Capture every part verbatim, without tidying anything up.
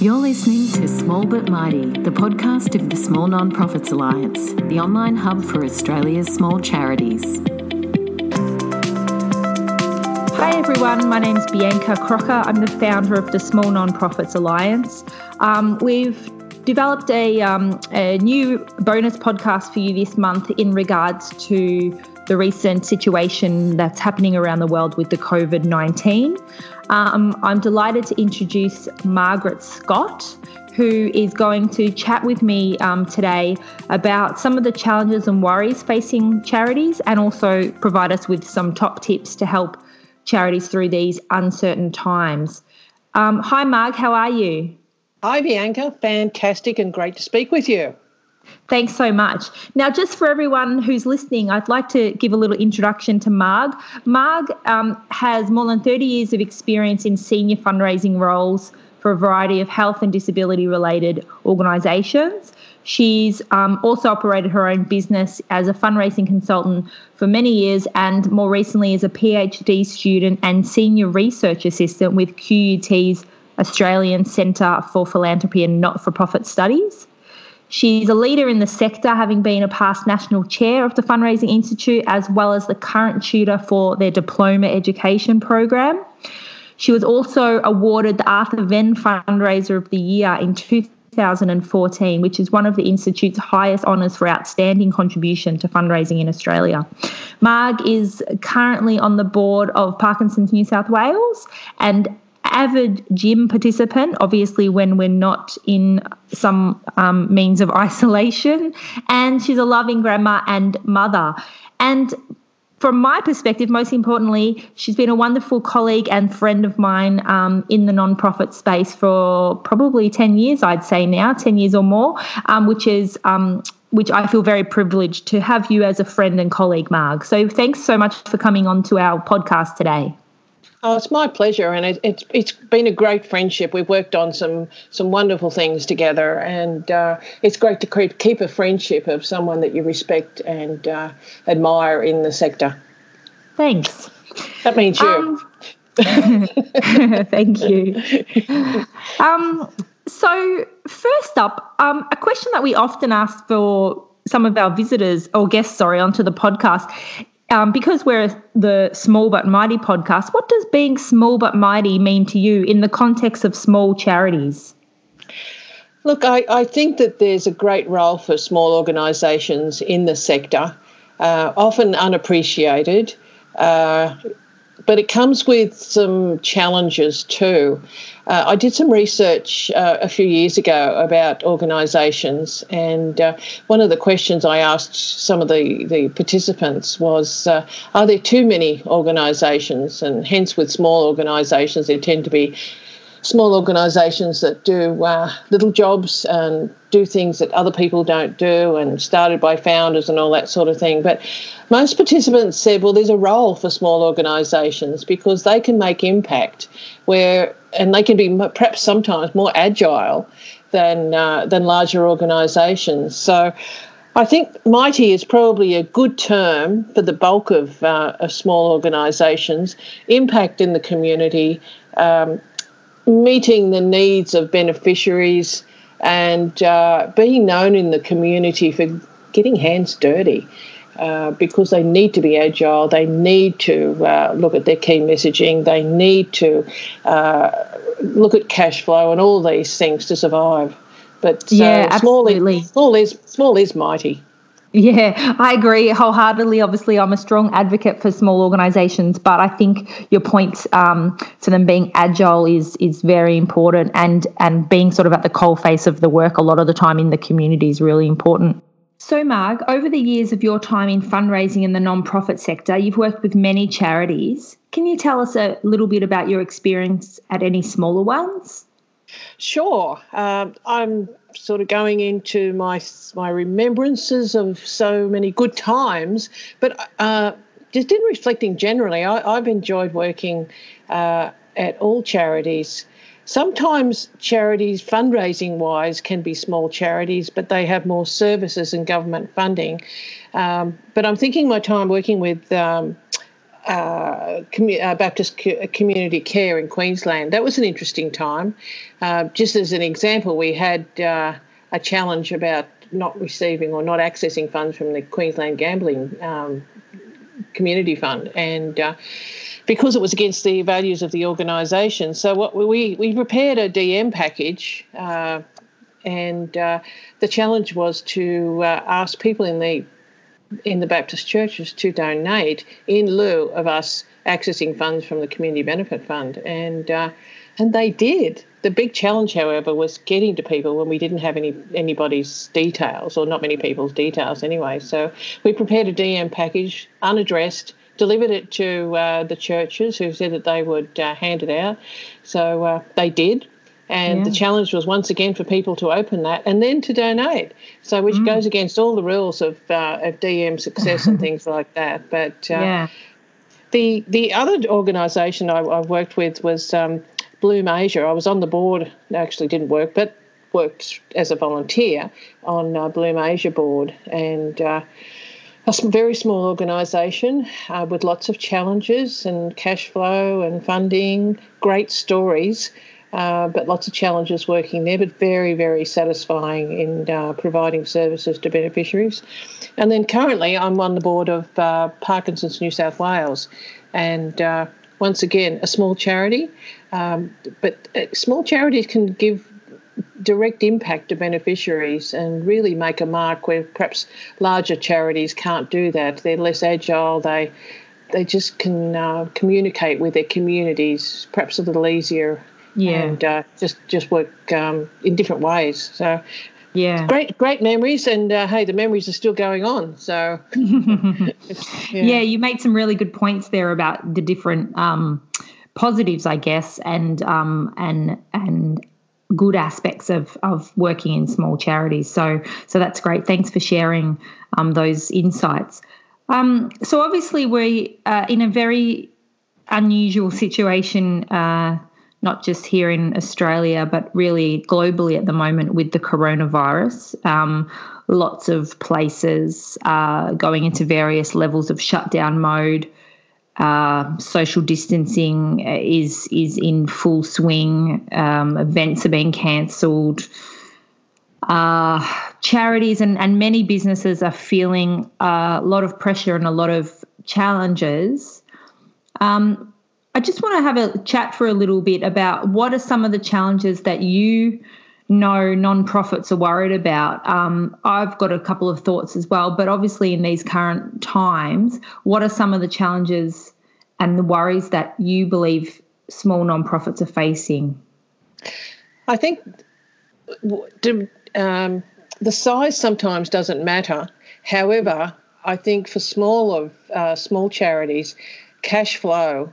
You're listening to Small But Mighty, the podcast of the Small Nonprofits Alliance, the online hub for Australia's small charities. Hi everyone, my name's Bianca Crocker. I'm the founder of the Small Nonprofits Alliance. Um, we've developed a, um, a new bonus podcast for you this month in regards to the recent situation that's happening around the world with the covid nineteen. Um, I'm delighted to introduce Margaret Scott, who is going to chat with me um, today about some of the challenges and worries facing charities and also provide us with some top tips to help charities through these uncertain times. Um, hi, Marg, how are you? Hi, Bianca. Fantastic and great to speak with you. Thanks so much. Now, just for everyone who's listening, I'd like to give a little introduction to Marg. Marg um, has more than thirty years of experience in senior fundraising roles for a variety of health and disability-related organisations. She's um, also operated her own business as a fundraising consultant for many years and more recently as a PhD student and senior research assistant with Q U T's Australian Centre for Philanthropy and Not-for-Profit Studies. She's a leader in the sector, having been a past national chair of the Fundraising Institute, as well as the current tutor for their diploma education program. She was also awarded the Arthur Venn Fundraiser of the Year in two thousand fourteen, which is one of the Institute's highest honours for outstanding contribution to fundraising in Australia. Marg is currently on the board of Parkinson's New South Wales and avid gym participant, obviously when we're not in some um, means of isolation, and she's a loving grandma and mother. And from my perspective, most importantly, she's been a wonderful colleague and friend of mine um, in the nonprofit space for probably ten years, I'd say now, ten years or more, um, which is um, which I feel very privileged to have you as a friend and colleague, Marg. So thanks so much for coming on to our podcast today. Oh, it's my pleasure, and it, it's it's been a great friendship. We've worked on some some wonderful things together, and uh, it's great to keep keep a friendship of someone that you respect and uh, admire in the sector. Thanks. That means you. Um, thank you. Um, so first up, um, a question that we often ask for some of our visitors or guests, sorry, onto the podcast. Um, because we're the Small But Mighty podcast, what does being small but mighty mean to you in the context of small charities? Look, I, I think that there's a great role for small organisations in the sector, uh, often unappreciated, uh, but it comes with some challenges too. Uh, I did some research uh, a few years ago about organisations, and uh, one of the questions I asked some of the, the participants was, uh, are there too many organisations? And hence with small organisations, they tend to be small organisations that do uh, little jobs and do things that other people don't do and started by founders and all that sort of thing. But most participants said, well, there's a role for small organisations because they can make impact where and they can be perhaps sometimes more agile than, uh, than larger organisations. So I think mighty is probably a good term for the bulk of, uh, of small organisations, impact in the community, um, meeting the needs of beneficiaries and uh, being known in the community for getting hands dirty uh, because they need to be agile, they need to uh, look at their key messaging, they need to uh, look at cash flow and all these things to survive. But so yeah, small, is, small, is, small is mighty. Yeah, I agree wholeheartedly. Obviously, I'm a strong advocate for small organisations, but I think your point um, to them being agile is is very important, and and being sort of at the coalface of the work a lot of the time in the community is really important. So, Marg, over the years of your time in fundraising in the nonprofit sector, you've worked with many charities. Can you tell us a little bit about your experience at any smaller ones? Sure. Um, I'm sort of going into my my remembrances of so many good times, but uh, just in reflecting generally, I, I've enjoyed working uh, at all charities. Sometimes charities, fundraising-wise, can be small charities, but they have more services and government funding. Um, but I'm thinking my time working with um, uh, commu- uh, Baptist Co- Community Care in Queensland. That was an interesting time. Uh, just as an example, we had uh, a challenge about not receiving or not accessing funds from the Queensland Gambling um, Community Fund, and uh, because it was against the values of the organisation. So what we we prepared a D M package, uh, and uh, the challenge was to uh, ask people in the in the Baptist churches to donate in lieu of us accessing funds from the Community Benefit Fund, and uh, and they did. The big challenge, however, was getting to people when we didn't have any anybody's details, or not many people's details anyway. So we prepared a D M package, unaddressed, delivered it to uh, the churches, who said that they would uh, hand it out. So uh, they did. And yeah. the challenge was once again for people to open that and then to donate, so which mm. goes against all the rules of uh, of D M success and things like that. But uh, yeah. the the other organisation I, I worked with was um, Bloom Asia. I was on the board, actually didn't work, but worked as a volunteer on uh, Bloom Asia board, and uh, a very small organisation uh, with lots of challenges and cash flow and funding, great stories. Uh, but lots of challenges working there, but very, very satisfying in uh, providing services to beneficiaries. And then currently I'm on the board of uh, Parkinson's New South Wales, and uh, once again a small charity, um, but small charities can give direct impact to beneficiaries and really make a mark where perhaps larger charities can't do that. They're less agile, they they just can uh, communicate with their communities perhaps a little easier. Yeah, and uh, just just work um, in different ways. So, yeah, great great memories, and uh, hey, the memories are still going on. So, yeah. yeah, you made some really good points there about the different um, positives, I guess, and um, and and good aspects of of working in small charities. So, so that's great. Thanks for sharing um, those insights. Um, so obviously we're uh, in a very unusual situation. Uh, not just here in Australia, but really globally at the moment with the coronavirus. Um, lots of places uh, going into various levels of shutdown mode. Uh, social distancing is is in full swing. Um, events are being cancelled. Uh, charities and, and many businesses are feeling a lot of pressure and a lot of challenges. Um I just want to have a chat for a little bit about what are some of the challenges that you know nonprofits are worried about. Um, I've got a couple of thoughts as well, but obviously in these current times, what are some of the challenges and the worries that you believe small nonprofits are facing? I think um, the size sometimes doesn't matter. However, I think for small of uh, small charities, cash flow.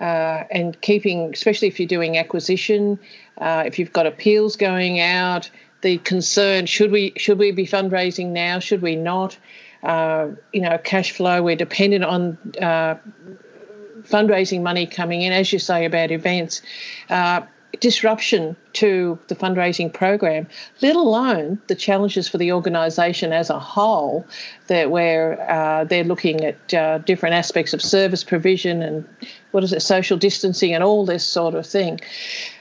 Uh, and keeping, especially if you're doing acquisition, uh, if you've got appeals going out, the concern, should we should we be fundraising now, should we not? Uh, you know, cash flow, we're dependent on uh, fundraising money coming in, as you say, about events. Uh, disruption to the fundraising program, let alone the challenges for the organisation as a whole, that where uh, they're looking at uh, different aspects of service provision and what is it, social distancing and all this sort of thing.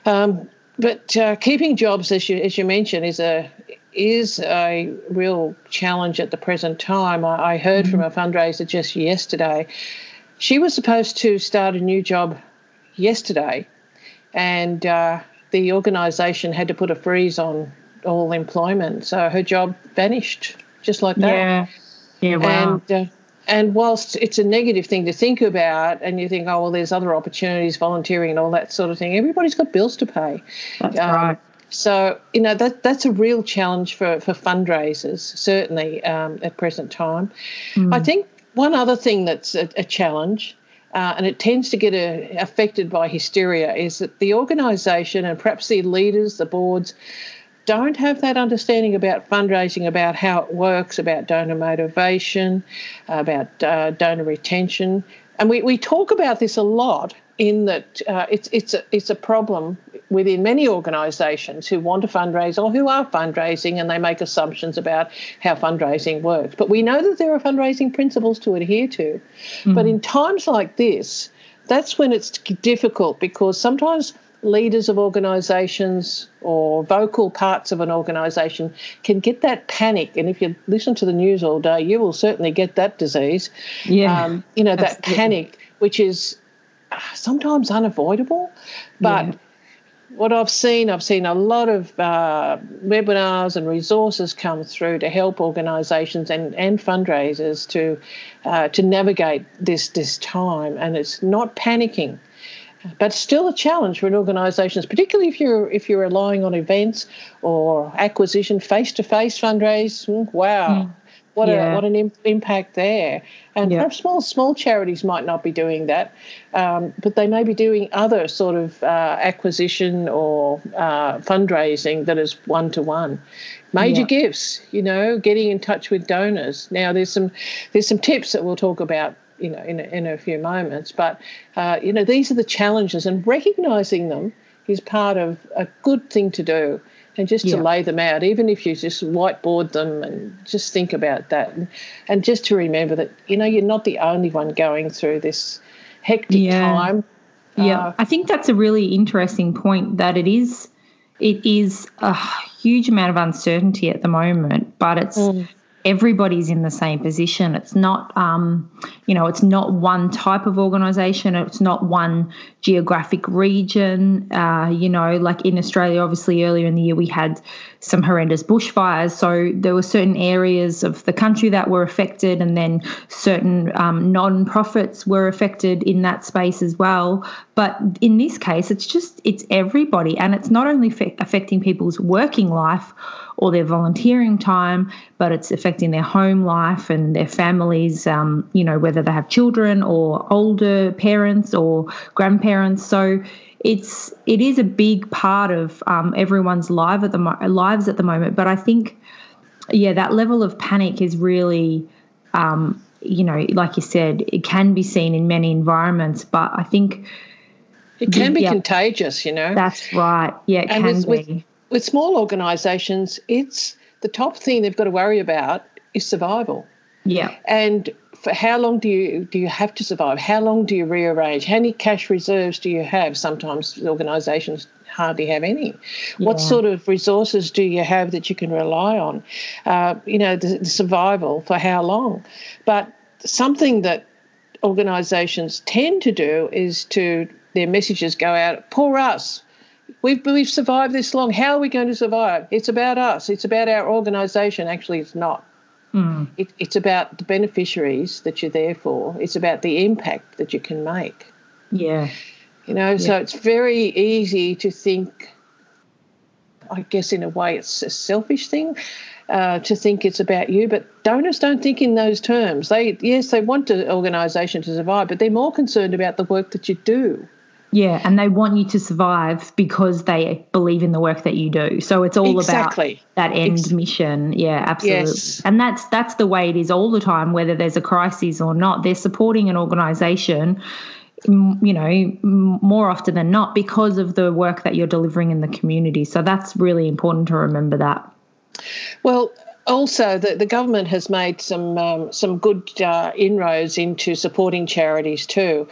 Um, but uh, keeping jobs, as you as you mentioned, is a is a real challenge at the present time. I, I heard mm-hmm. from a fundraiser just yesterday. She was supposed to start a new job yesterday. And uh, the organisation had to put a freeze on all employment, so her job vanished just like that. Yeah, yeah, wow. And, uh, and whilst it's a negative thing to think about, and you think, oh well, there's other opportunities, volunteering and all that sort of thing. Everybody's got bills to pay. That's um, right. So you know that that's a real challenge for for fundraisers, certainly um, at present time. Mm. I think one other thing that's a, a challenge. Uh, and it tends to get a, affected by hysteria, is that the organisation and perhaps the leaders, the boards, don't have that understanding about fundraising, about how it works, about donor motivation, about uh, donor retention. And we, we talk about this a lot in that uh, it's it's a, it's a problem within many organisations who want to fundraise or who are fundraising, and they make assumptions about how fundraising works. But we know that there are fundraising principles to adhere to. Mm-hmm. But in times like this, that's when it's difficult, because sometimes leaders of organisations or vocal parts of an organisation can get that panic. And if you listen to the news all day, you will certainly get that disease. Yeah, um, you know, that absolutely. Panic, which is sometimes unavoidable. But yeah. what I've seen, I've seen a lot of uh, webinars and resources come through to help organisations and, and fundraisers to uh, to navigate this this time. And it's not panicking. But still a challenge for an organisation, particularly if you're if you're relying on events or acquisition, face-to-face fundraise. Wow, mm. what yeah. a what an im- impact there! And yeah. perhaps small small charities might not be doing that, um, but they may be doing other sort of uh, acquisition or uh, fundraising that is one-to-one. Major yeah. gifts, you know, getting in touch with donors. Now there's some there's some tips that we'll talk about, you know, in a, in a few moments. But, uh, you know, these are the challenges, and recognising them is part of a good thing to do, and just yeah. to lay them out, even if you just whiteboard them and just think about that, and, and just to remember that, you know, you're not the only one going through this hectic yeah. time. Yeah, uh, I think that's a really interesting point, that it is, it is a huge amount of uncertainty at the moment, but it's... Mm. Everybody's in the same position. It's not, um, you know, it's not one type of organisation. It's not one geographic region. Uh, you know, like in Australia, obviously earlier in the year we had some horrendous bushfires. So there were certain areas of the country that were affected, and then certain um, non-profits were affected in that space as well. But in this case, it's just, it's everybody. And it's not only fe- affecting people's working life or their volunteering time, but it's affecting their home life and their families, um, you know, whether they have children or older parents or grandparents. So it's it is a big part of um, everyone's life at the mo- lives at the moment. But I think, yeah, that level of panic is really, um, you know, like you said, it can be seen in many environments. But I think it can be yeah, contagious, you know. That's right. Yeah, it and can with, be. With- With small organisations, it's the top thing they've got to worry about is survival. Yeah. And for how long do you do you have to survive? How long do you rearrange? How many cash reserves do you have? Sometimes organisations hardly have any. Yeah. What sort of resources do you have that you can rely on? Uh, you know, the, the survival for how long? But something that organisations tend to do is to their messages go out, "Poor us. We've, we've survived this long. How are we going to survive? It's about us. It's about our organisation." Actually, it's not. Mm. It, it's about the beneficiaries that you're there for. It's about the impact that you can make. Yeah. You know, yeah. so it's very easy to think, I guess in a way it's a selfish thing, uh, to think it's about you. But donors don't think in those terms. They Yes, they want the organisation to survive, but they're more concerned about the work that you do. Yeah, and they want you to survive because they believe in the work that you do. So it's all exactly. about that end Ex- mission. Yeah, absolutely. Yes. And that's that's the way it is all the time, whether there's a crisis or not. They're supporting an organisation, you know, more often than not because of the work that you're delivering in the community. So that's really important to remember that. Well, also, the, the government has made some um, some good uh, inroads into supporting charities too,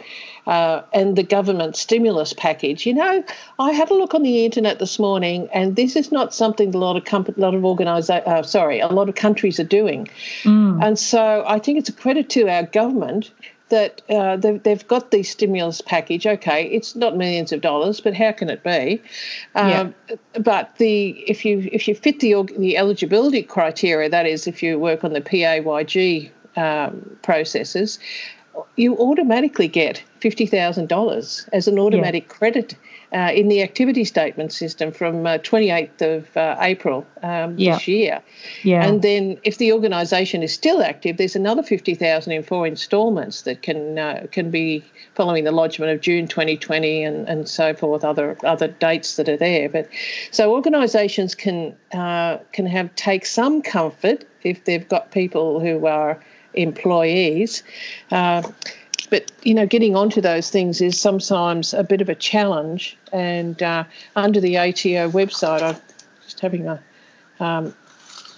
uh, and the government stimulus package. You know, I had a look on the internet this morning, and this is not something a lot of com- lot of organisa- uh, sorry, a lot of countries are doing, mm. and so I think it's a credit to our government that uh, they've, they've got the stimulus package. Okay, it's not millions of dollars, but how can it be? Um, yeah. But the if you if you fit the the eligibility criteria, that is, if you work on the P A Y G um, processes, you automatically get fifty thousand dollars as an automatic yeah. credit uh, in the activity statement system from uh, twenty-eighth of April um, yeah. this year. Yeah. And then if the organisation is still active, there's another fifty thousand dollars in four instalments that can uh, can be following the lodgement of June twenty twenty and, and so forth, other other dates that are there. But so organisations can uh, can have take some comfort if they've got people who are employees, uh, But, you know, getting onto those things is sometimes a bit of a challenge. And uh, under the A T O website, I'm just having a... Um,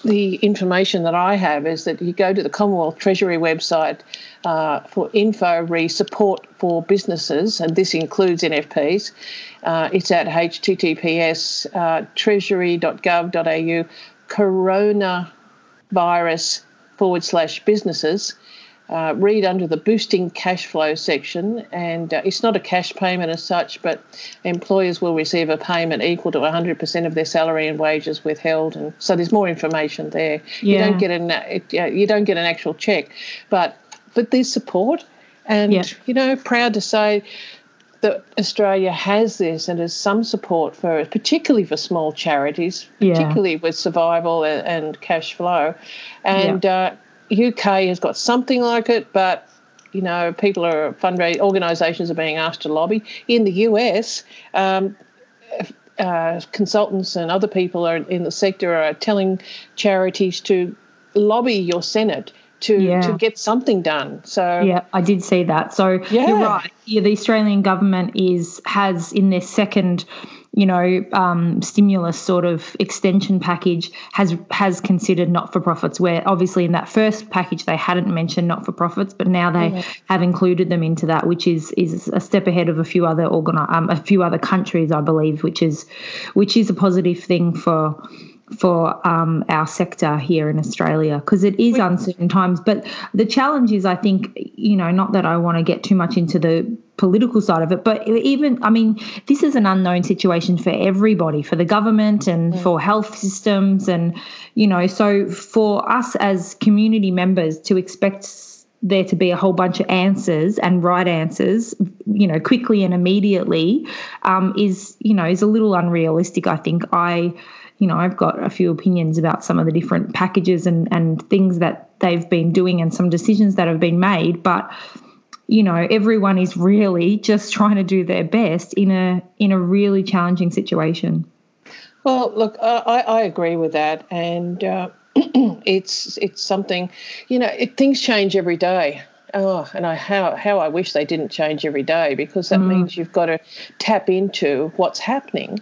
the information that I have is that you go to the Commonwealth Treasury website uh, for info re support for businesses, and this includes N F Ps. Uh, it's at https uh, treasury.gov.au coronavirus forward slash businesses. Uh, read under the boosting cash flow section, and uh, it's not a cash payment as such, but employers will receive a payment equal to one hundred percent of their salary and wages withheld, and so there's more information there. Yeah. You don't get an it, uh, you don't get an actual check, but but there's support, and yeah. you know, proud to say that Australia has this and has some support for, particularly for small charities, particularly yeah. with survival and, and cash flow, and. Yeah. Uh, U K has got something like it, but, you know, people are fundraising, organisations are being asked to lobby. In the U S, um, uh, consultants and other people are in the sector are telling charities to lobby your Senate to, yeah. to get something done. So yeah, I did see that. So yeah. you're right. Yeah, the Australian government is has in their second you know, um, stimulus sort of extension package has has considered not-for-profits, where obviously in that first package they hadn't mentioned not-for-profits, but now they yeah. have included them into that, which is is a step ahead of a few other organi- um, a few other countries, I believe, which is which is a positive thing for for um, our sector here in Australia, because it is uncertain times. But the challenge is, I think, you know, not that I want to get too much into the political side of it, but even, I mean, this is an unknown situation for everybody, for the government and yeah. for health systems, and, you know, so for us as community members to expect there to be a whole bunch of answers and right answers, you know, quickly and immediately um, is, you know, is a little unrealistic, I think. I You know, I've got a few opinions about some of the different packages and, and things that they've been doing and some decisions that have been made. But, you know, everyone is really just trying to do their best in a in a really challenging situation. Well, look, I, I agree with that. And uh, it's it's something, you know, it, things change every day. Oh, and I how how I wish they didn't change every day, because that mm. means you've got to tap into what's happening.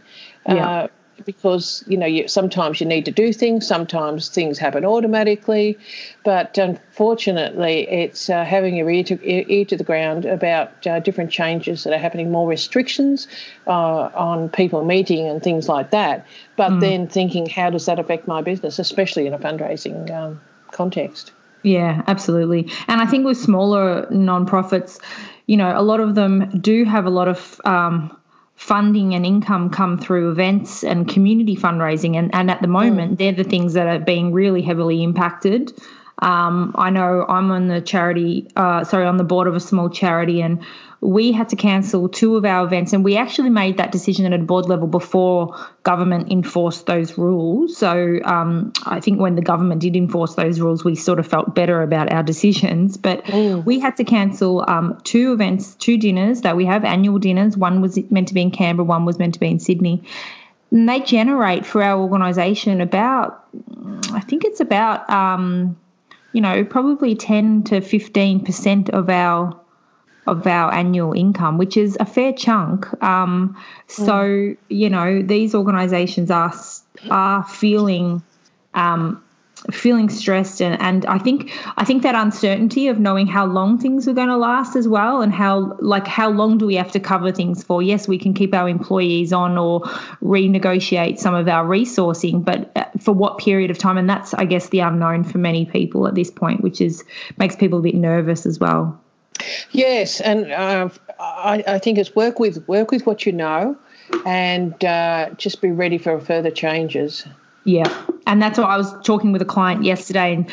Yeah. Uh, Because, you know, you, sometimes you need to do things, sometimes things happen automatically. But unfortunately, it's uh, having your ear to, ear to the ground about uh, different changes that are happening, more restrictions uh, on people meeting and things like that. But mm. then thinking, how does that affect my business, especially in a fundraising um, context? Yeah, absolutely. And I think with smaller nonprofits, you know, a lot of them do have a lot of um funding and income come through events and community fundraising, and, and at the moment mm. they're the things that are being really heavily impacted. Um, I know I'm on the charity, uh, sorry, on the board of a small charity, and we had to cancel two of our events, and we actually made that decision at a board level before government enforced those rules. So um, I think when the government did enforce those rules, we sort of felt better about our decisions. But mm. we had to cancel um, two events, two dinners that we have, annual dinners. One was meant to be in Canberra, one was meant to be in Sydney. And they generate for our organisation about, I think it's about... Um, you know, probably ten to fifteen percent of our of our annual income, which is a fair chunk. Um, so, mm. you know, these organisations are are feeling um, feeling stressed, and, and I think I think that uncertainty of knowing how long things are going to last as well, and how like how long do we have to cover things for? Yes, we can keep our employees on or renegotiate some of our resourcing, but for what period of time? And that's, I guess, the unknown for many people at this point, which is makes people a bit nervous as well. Yes, and uh, I, I think it's work with work with what you know, and uh, just be ready for further changes. Yeah, and that's what I was talking with a client yesterday, and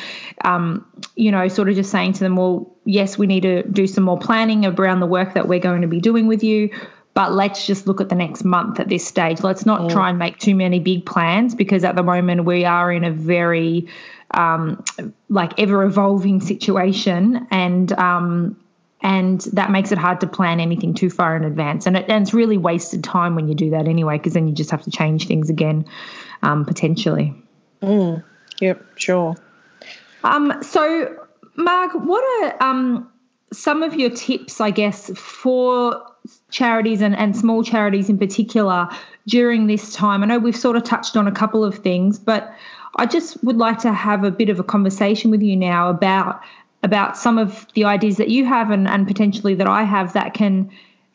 um, you know, sort of just saying to them, well, yes, we need to do some more planning around the work that we're going to be doing with you, but let's just look at the next month at this stage. Let's not yeah. try and make too many big plans, because at the moment we are in a very um, like ever-evolving situation, and um, and that makes it hard to plan anything too far in advance, and, it, and it's really wasted time when you do that anyway, because then you just have to change things again. Um, potentially. Mm, yep, sure. Um, so, Marg, what are um, some of your tips, I guess, for charities and, and small charities in particular during this time. I know we've sort of touched on a couple of things, but I just would like to have a bit of a conversation with you now about about some of the ideas that you have and, and potentially that I have that can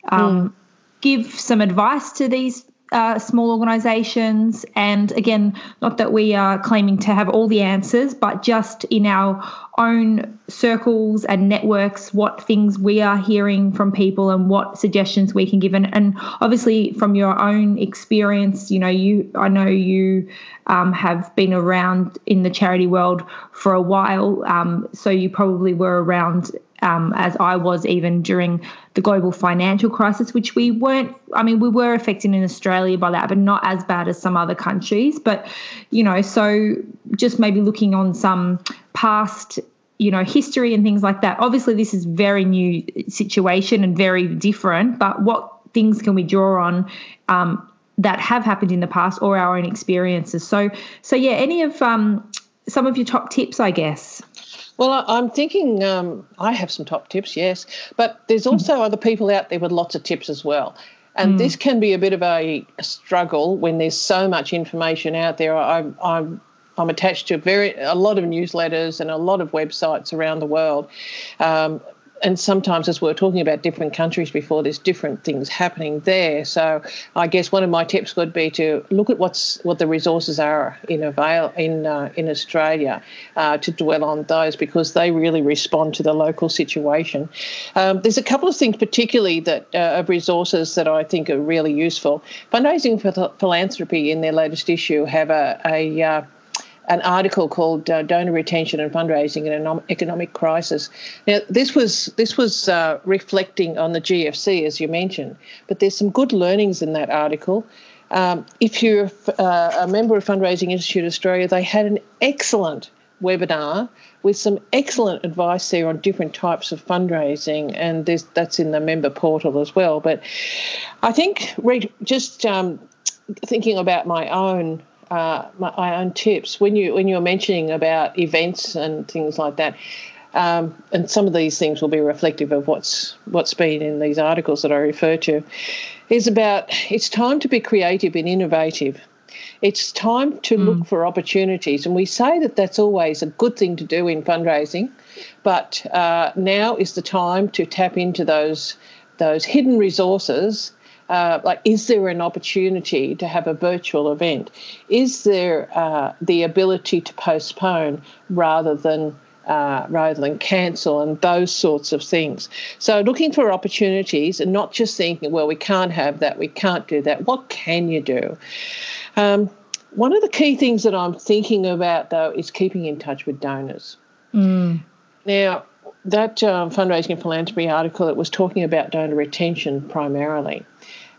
um, mm. give some advice to these uh, small organisations. And again, not that we are claiming to have all the answers, but just in our own circles and networks, what things we are hearing from people and what suggestions we can give. And, and obviously from your own experience, you know, you I know you um, have been around in the charity world for a while, um, so you probably were around um, as I was even during the global financial crisis, which we weren't, I mean, we were affected in Australia by that, but not as bad as some other countries. But, you know, so just maybe looking on some past, you know, history and things like that. Obviously, this is very new situation and very different, but what things can we draw on um, that have happened in the past or our own experiences? So, so yeah, any of um, some of your top tips, I guess? Well, I'm thinking um, I have some top tips, yes, but there's also mm. other people out there with lots of tips as well. And mm. this can be a bit of a struggle when there's so much information out there. I, I'm I'm attached to very a lot of newsletters and a lot of websites around the world. Um, and sometimes, as we were talking about different countries before, there's different things happening there. So I guess one of my tips would be to look at what's what the resources are in avail in uh, in Australia, uh, to dwell on those because they really respond to the local situation. Um, there's a couple of things particularly that uh, of resources that I think are really useful. Fundraising for th- philanthropy in their latest issue have a... a uh, an article called uh, Donor Retention and Fundraising in an Economic Crisis. Now, this was this was uh, reflecting on the G F C, as you mentioned, but there's some good learnings in that article. Um, if you're uh, a member of Fundraising Institute Australia, they had an excellent webinar with some excellent advice there on different types of fundraising, and that's in the member portal as well. But I think re- just um, thinking about my own Uh, my, my own tips, when you when you were mentioning about events and things like that, um, and some of these things will be reflective of what's what's been in these articles that I refer to, is about it's time to be creative and innovative. It's time to mm. look for opportunities, and we say that that's always a good thing to do in fundraising, but uh, now is the time to tap into those those hidden resources. Uh, like, is there an opportunity to have a virtual event? Is there uh, the ability to postpone rather than uh, rather than cancel and those sorts of things? So looking for opportunities and not just thinking, well, we can't have that, we can't do that. What can you do? Um, one of the key things that I'm thinking about, though, is keeping in touch with donors. Mm. Now, that um, Fundraising and Philanthropy article, it was talking about donor retention primarily.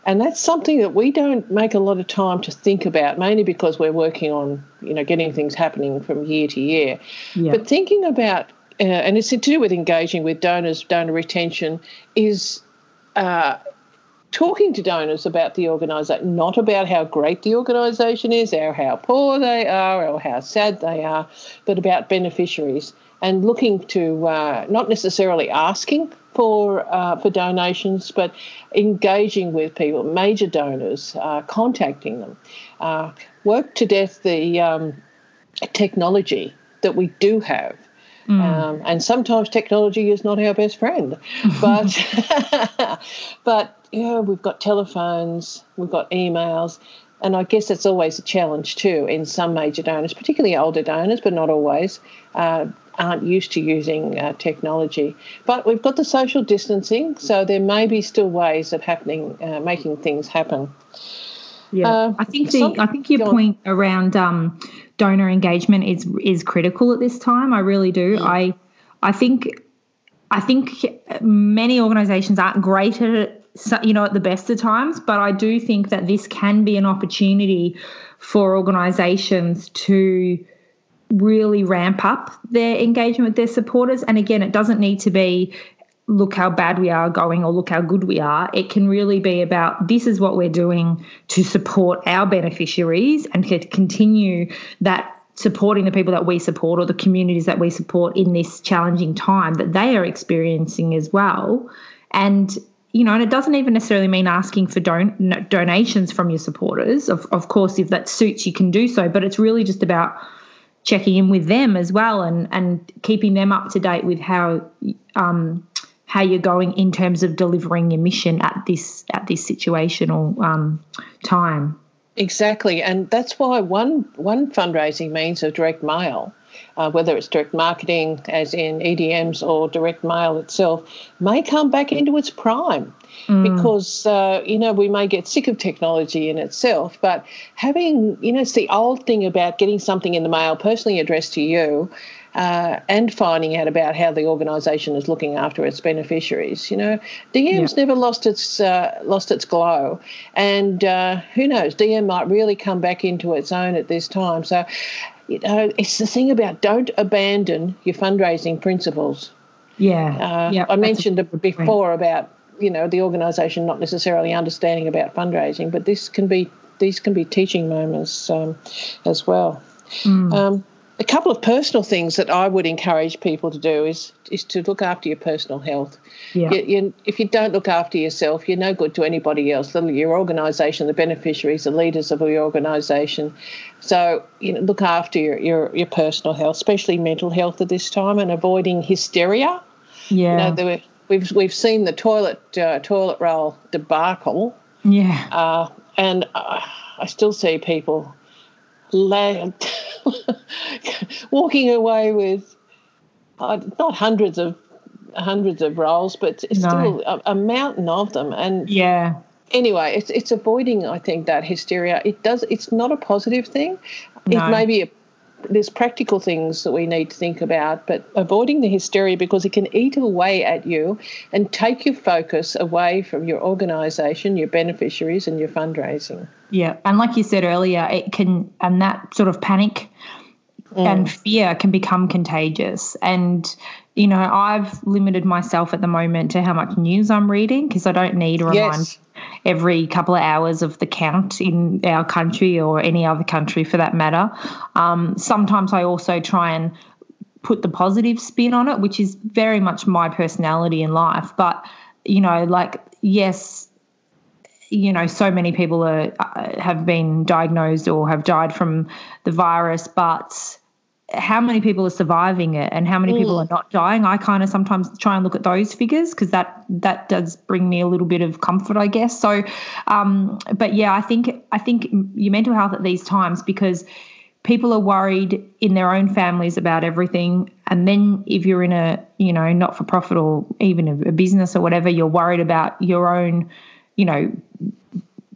And that's something that we don't make a lot of time to think about, mainly because we're working on, you know, getting things happening from year to year. Yeah. But thinking about, uh, and it's to do with engaging with donors, donor retention, is uh, talking to donors about the organisation, not about how great the organisation is or how poor they are or how sad they are, but about beneficiaries and looking to uh, not necessarily asking for uh, for donations, but engaging with people, major donors, uh, contacting them. Uh, work to death the um, technology that we do have. Mm. Um, and sometimes technology is not our best friend. But, but you know, we've got telephones, we've got emails, and I guess that's always a challenge too in some major donors, particularly older donors, but not always, uh, aren't used to using uh, technology. But we've got the social distancing, so there may be still ways of happening, uh, making things happen. Yeah, uh, I think the, I think your point around um, donor engagement is is critical at this time. I really do. Yeah. I I think I think many organisations aren't great at it, so, you know, at the best of times, but I do think that this can be an opportunity for organisations to really ramp up their engagement with their supporters. And again, it doesn't need to be look how bad we are going or look how good we are. It can really be about this is what we're doing to support our beneficiaries and to continue that supporting the people that we support or the communities that we support in this challenging time that they are experiencing as well. And, you know, and it doesn't even necessarily mean asking for don- donations from your supporters. Of, of course, if that suits, you can do so, but it's really just about checking in with them as well and, and keeping them up to date with how um, how you're going in terms of delivering your mission at this at this situational um, time. Exactly, and that's why one one fundraising means of direct mail, uh, whether it's direct marketing as in E D Ms or direct mail itself, may come back into its prime. Mm. Because, uh, you know, we may get sick of technology in itself, but having, you know, it's the old thing about getting something in the mail personally addressed to you uh, and finding out about how the organisation is looking after its beneficiaries. You know, D M's yeah. never lost its uh, lost its glow, and uh, who knows, D M might really come back into its own at this time. So, you know, it's the thing about don't abandon your fundraising principles. Yeah, uh, yeah. I mentioned it before about, you know, the organisation not necessarily understanding about fundraising, but this can be these can be teaching moments um, as well. Mm. Um, a couple of personal things that I would encourage people to do is is to look after your personal health. Yeah. You, you, if you don't look after yourself, you're no good to anybody else. The, your organisation, the beneficiaries, the leaders of your organisation. So, you know, look after your, your your personal health, especially mental health at this time, and avoiding hysteria. Yeah. You know, there were, We've we've seen the toilet uh, toilet roll debacle, yeah. Uh, and I, I still see people la- walking away with uh, not hundreds of hundreds of rolls, but it's no. still a, a mountain of them. And yeah. Anyway, it's it's avoiding, I think, that hysteria. It does. It's not a positive thing. No. It may be a There's practical things that we need to think about, but avoiding the hysteria, because it can eat away at you and take your focus away from your organisation, your beneficiaries and your fundraising. Yeah, and like you said earlier, it can, and that sort of panic mm. and fear can become contagious. And, you know, I've limited myself at the moment to how much news I'm reading because I don't need to remind yes. every couple of hours of the count in our country or any other country for that matter. Um, sometimes I also try and put the positive spin on it, which is very much my personality in life. But, you know, like, yes, you know, so many people are, have been diagnosed or have died from the virus, but how many people are surviving it and how many mm. people are not dying? I kind of sometimes try and look at those figures because that that does bring me a little bit of comfort, I guess. So, um, but, yeah, I think I think your mental health at these times, because people are worried in their own families about everything, and then if you're in a, you know, not-for-profit or even a, a business or whatever, you're worried about your own, you know,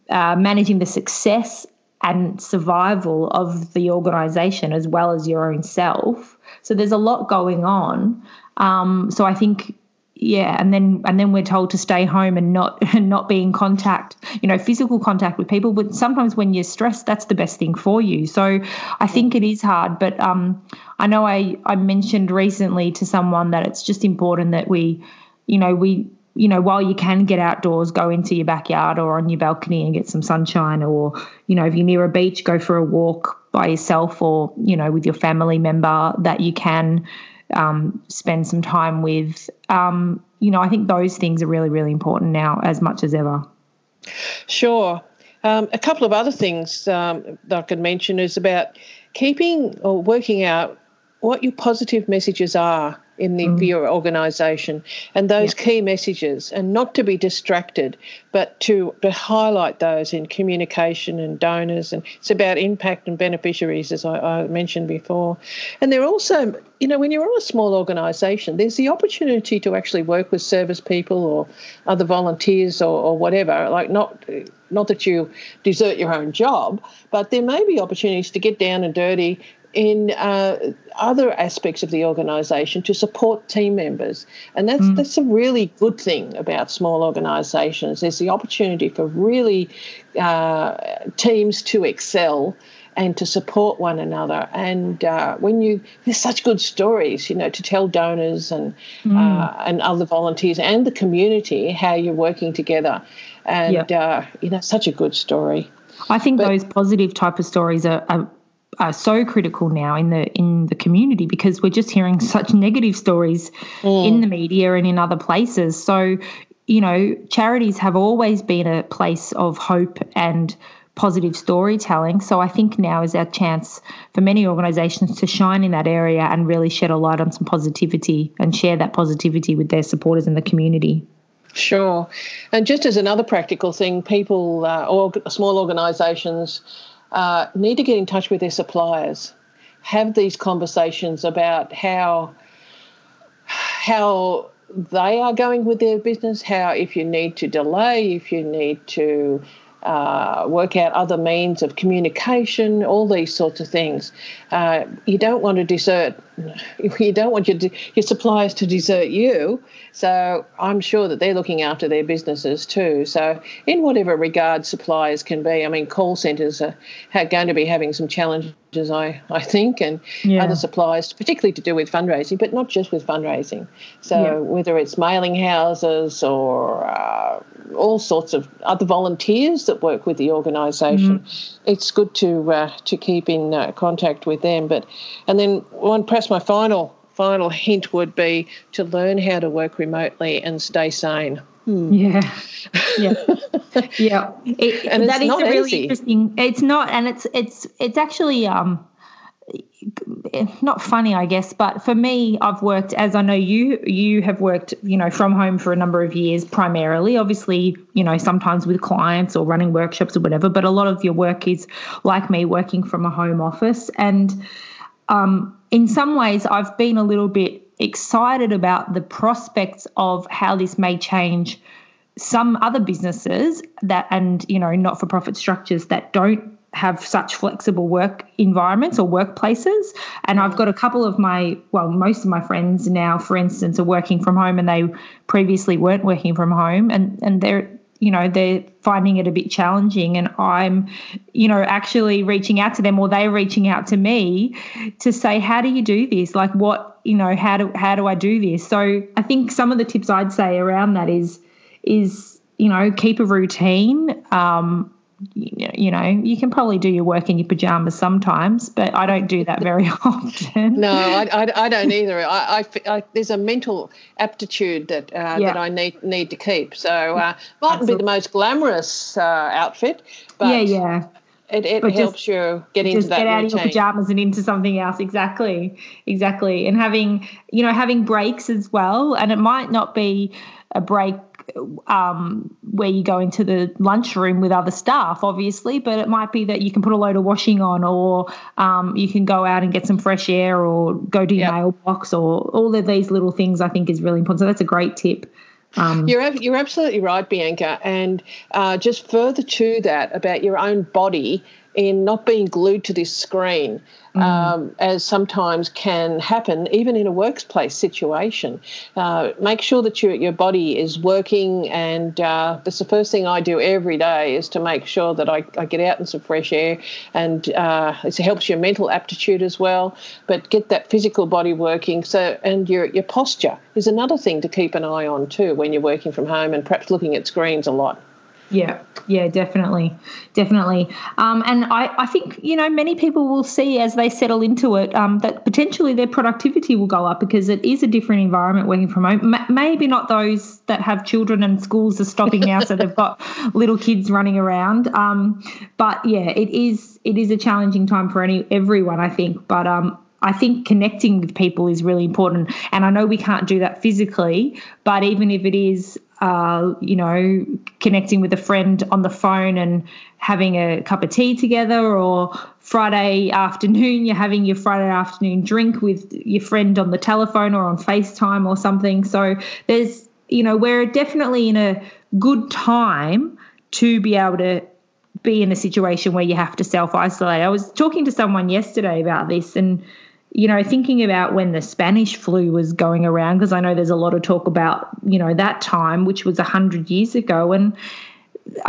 uh, managing the success and survival of the organisation as well as your own self. So there's a lot going on. Um, so I think, yeah, and then and then we're told to stay home and not and not be in contact, you know, physical contact with people. But sometimes when you're stressed, that's the best thing for you. So I think it is hard. But um, I know I, I mentioned recently to someone that it's just important that we, you know, we, you know, while you can get outdoors, go into your backyard or on your balcony and get some sunshine, or, you know, if you're near a beach, go for a walk by yourself or, you know, with your family member that you can um, spend some time with. Um, you know, I think those things are really, really important now as much as ever. Sure. Um, a couple of other things um, that I could mention is about keeping or working out what your positive messages are in the mm. for your organisation, and those yeah. key messages, and not to be distracted, but to, to highlight those in communication and donors. And it's about impact and beneficiaries, as I, I mentioned before. And they're also, you know, when you're on a small organisation, there's the opportunity to actually work with service people or other volunteers or, or whatever, like not... Not that you desert your own job, but there may be opportunities to get down and dirty in uh, other aspects of the organisation to support team members. And that's mm. that's a really good thing about small organisations. There's the opportunity for really uh, teams to excel and to support one another. And uh, when you, there's such good stories, you know, to tell donors and mm. uh, and other volunteers and the community how you're working together. And, yep. uh, you know, such a good story. I think but, those positive type of stories are, are are so critical now in the in the community, because we're just hearing such negative stories mm. in the media and in other places. So, you know, charities have always been a place of hope and positive storytelling. So I think now is our chance for many organisations to shine in that area and really shed a light on some positivity and share that positivity with their supporters in the community. Sure. And just as another practical thing, people uh, or small organisations uh, need to get in touch with their suppliers, have these conversations about how how they are going with their business, how if you need to delay, if you need to Uh, work out other means of communication, all these sorts of things. Uh, you don't want to desert, you don't want your your suppliers to desert you. So I'm sure that they're looking after their businesses too. So in whatever regard suppliers can be, I mean, call centres are going to be having some challenges, I, I think, and yeah. other suppliers, particularly to do with fundraising, but not just with fundraising. So yeah. whether it's mailing houses or uh, all sorts of other volunteers that work with the organisation, mm. it's good to uh, to keep in uh, contact with them. But and then one, perhaps my final final hint would be to learn how to work remotely and stay sane. Hmm. Yeah, yeah, yeah. It, and that it's is not a really easy. Interesting. It's not, and it's it's it's actually um not funny, I guess, but for me, I've worked, as I know you, you have worked, you know, from home for a number of years primarily, obviously, you know, sometimes with clients or running workshops or whatever, but a lot of your work is, like me, working from a home office. And um, in some ways, I've been a little bit excited about the prospects of how this may change some other businesses that, and, you know, not-for-profit structures that don't have such flexible work environments or workplaces. And I've got a couple of my, well, most of my friends now, for instance, are working from home, and they previously weren't working from home, and, and they're, you know, they're finding it a bit challenging, and I'm, you know, actually reaching out to them, or they're reaching out to me to say, how do you do this? Like what, you know, how do, how do I do this? So I think some of the tips I'd say around that is, is, you know, keep a routine. Um, You know, you can probably do your work in your pajamas sometimes, but I don't do that very often. No, I, I, I don't either. I, I, I, there's a mental aptitude that uh, yeah. that I need need to keep. So uh, mightn't be the most glamorous uh, outfit, but yeah, yeah. It, it helps just, you get into that routine. Just get out of your pajamas and into something else. Exactly, exactly. And having, you know, having breaks as well, and it might not be a break Um, where you go into the lunchroom with other staff, obviously, but it might be that you can put a load of washing on, or um, you can go out and get some fresh air, or go to your yep. mailbox, or all of these little things, I think, is really important. So that's a great tip. Um, you're you're absolutely right, Bianca. And uh, just further to that, about your own body in not being glued to this screen, mm. um, as sometimes can happen, even in a workplace situation. Uh, make sure that you, your body is working, and uh, that's the first thing I do every day, is to make sure that I, I get out in some fresh air, and uh, it helps your mental aptitude as well, but get that physical body working. So, and your your posture is another thing to keep an eye on too when you're working from home and perhaps looking at screens a lot. Yeah, yeah, definitely, definitely. Um, and I, I think, you know, many people will see as they settle into it um, that potentially their productivity will go up, because it is a different environment working from home. M- maybe not those that have children and schools are stopping now, so they've got little kids running around. Um, but, yeah, it is it is a challenging time for any everyone, I think. But um, I think connecting with people is really important. And I know we can't do that physically, but even if it is, Uh, you know, connecting with a friend on the phone and having a cup of tea together, or Friday afternoon you're having your Friday afternoon drink with your friend on the telephone or on FaceTime or something. So there's, you know, we're definitely in a good time to be able to be in a situation where you have to self-isolate. I was talking to someone yesterday about this, and you know, thinking about when the Spanish flu was going around, because I know there's a lot of talk about, you know, that time, which was one hundred years ago. And,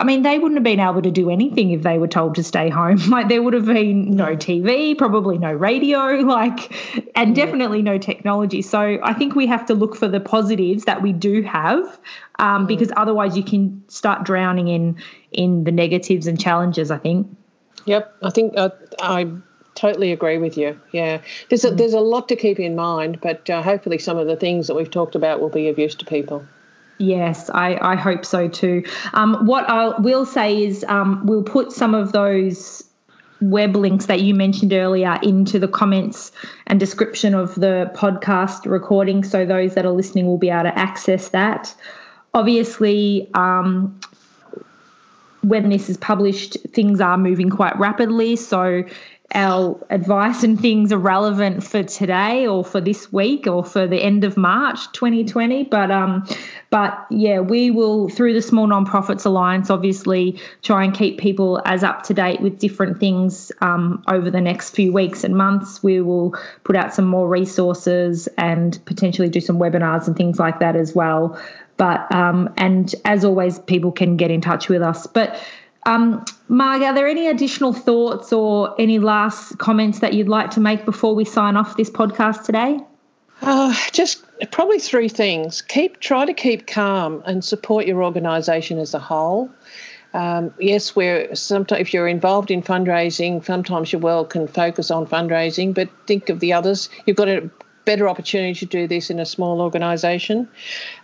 I mean, they wouldn't have been able to do anything if they were told to stay home. Like, there would have been no T V, probably no radio, like, and definitely no technology. So I think we have to look for the positives that we do have, um, because otherwise you can start drowning in in the negatives and challenges, I think. Yep. I think uh, I... Totally agree with you. Yeah, there's a, there's a lot to keep in mind, but uh, hopefully some of the things that we've talked about will be of use to people. Yes, I, I hope so too. Um, what I will say is um, we'll put some of those web links that you mentioned earlier into the comments and description of the podcast recording, so those that are listening will be able to access that. Obviously, um, when this is published, things are moving quite rapidly, so our advice and things are relevant for today or for this week or for the end of March twenty twenty. But, um, but yeah, we will, through the Small Nonprofits Alliance, obviously try and keep people as up to date with different things um, over the next few weeks and months. We will put out some more resources and potentially do some webinars and things like that as well. But um, and as always, people can get in touch with us. But Um, Marg, are there any additional thoughts or any last comments that you'd like to make before we sign off this podcast today? Uh, just probably three things. Keep try to keep calm and support your organisation as a whole. Um, yes, we're sometimes if you're involved in fundraising, sometimes your world can focus on fundraising, but think of the others. You've got to better opportunity to do this in a small organisation.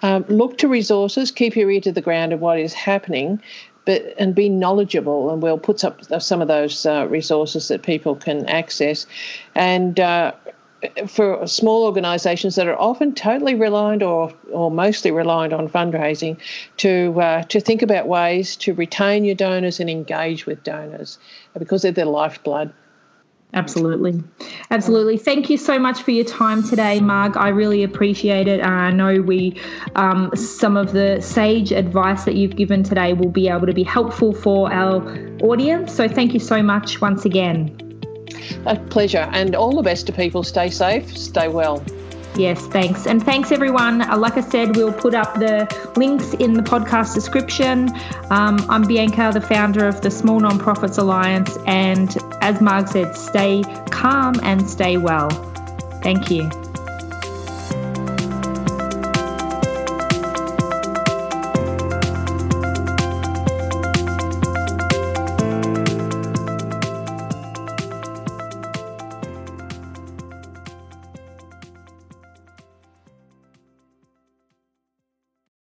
Um, look to resources, keep your ear to the ground of what is happening, but and be knowledgeable, and we'll put up some of those uh, resources that people can access. And uh, for small organisations that are often totally reliant or or mostly reliant on fundraising, to uh, to think about ways to retain your donors and engage with donors, because they're their lifeblood. Absolutely. Absolutely. Thank you so much for your time today, Marg. I really appreciate it. I know we um, some of the sage advice that you've given today will be able to be helpful for our audience. So thank you so much once again. A pleasure. And all the best to people. Stay safe. Stay well. Yes, thanks. And thanks, everyone. Like I said, we'll put up the links in the podcast description. Um, I'm Bianca, the founder of the Small Nonprofits Alliance. And as Marg said, stay calm and stay well. Thank you.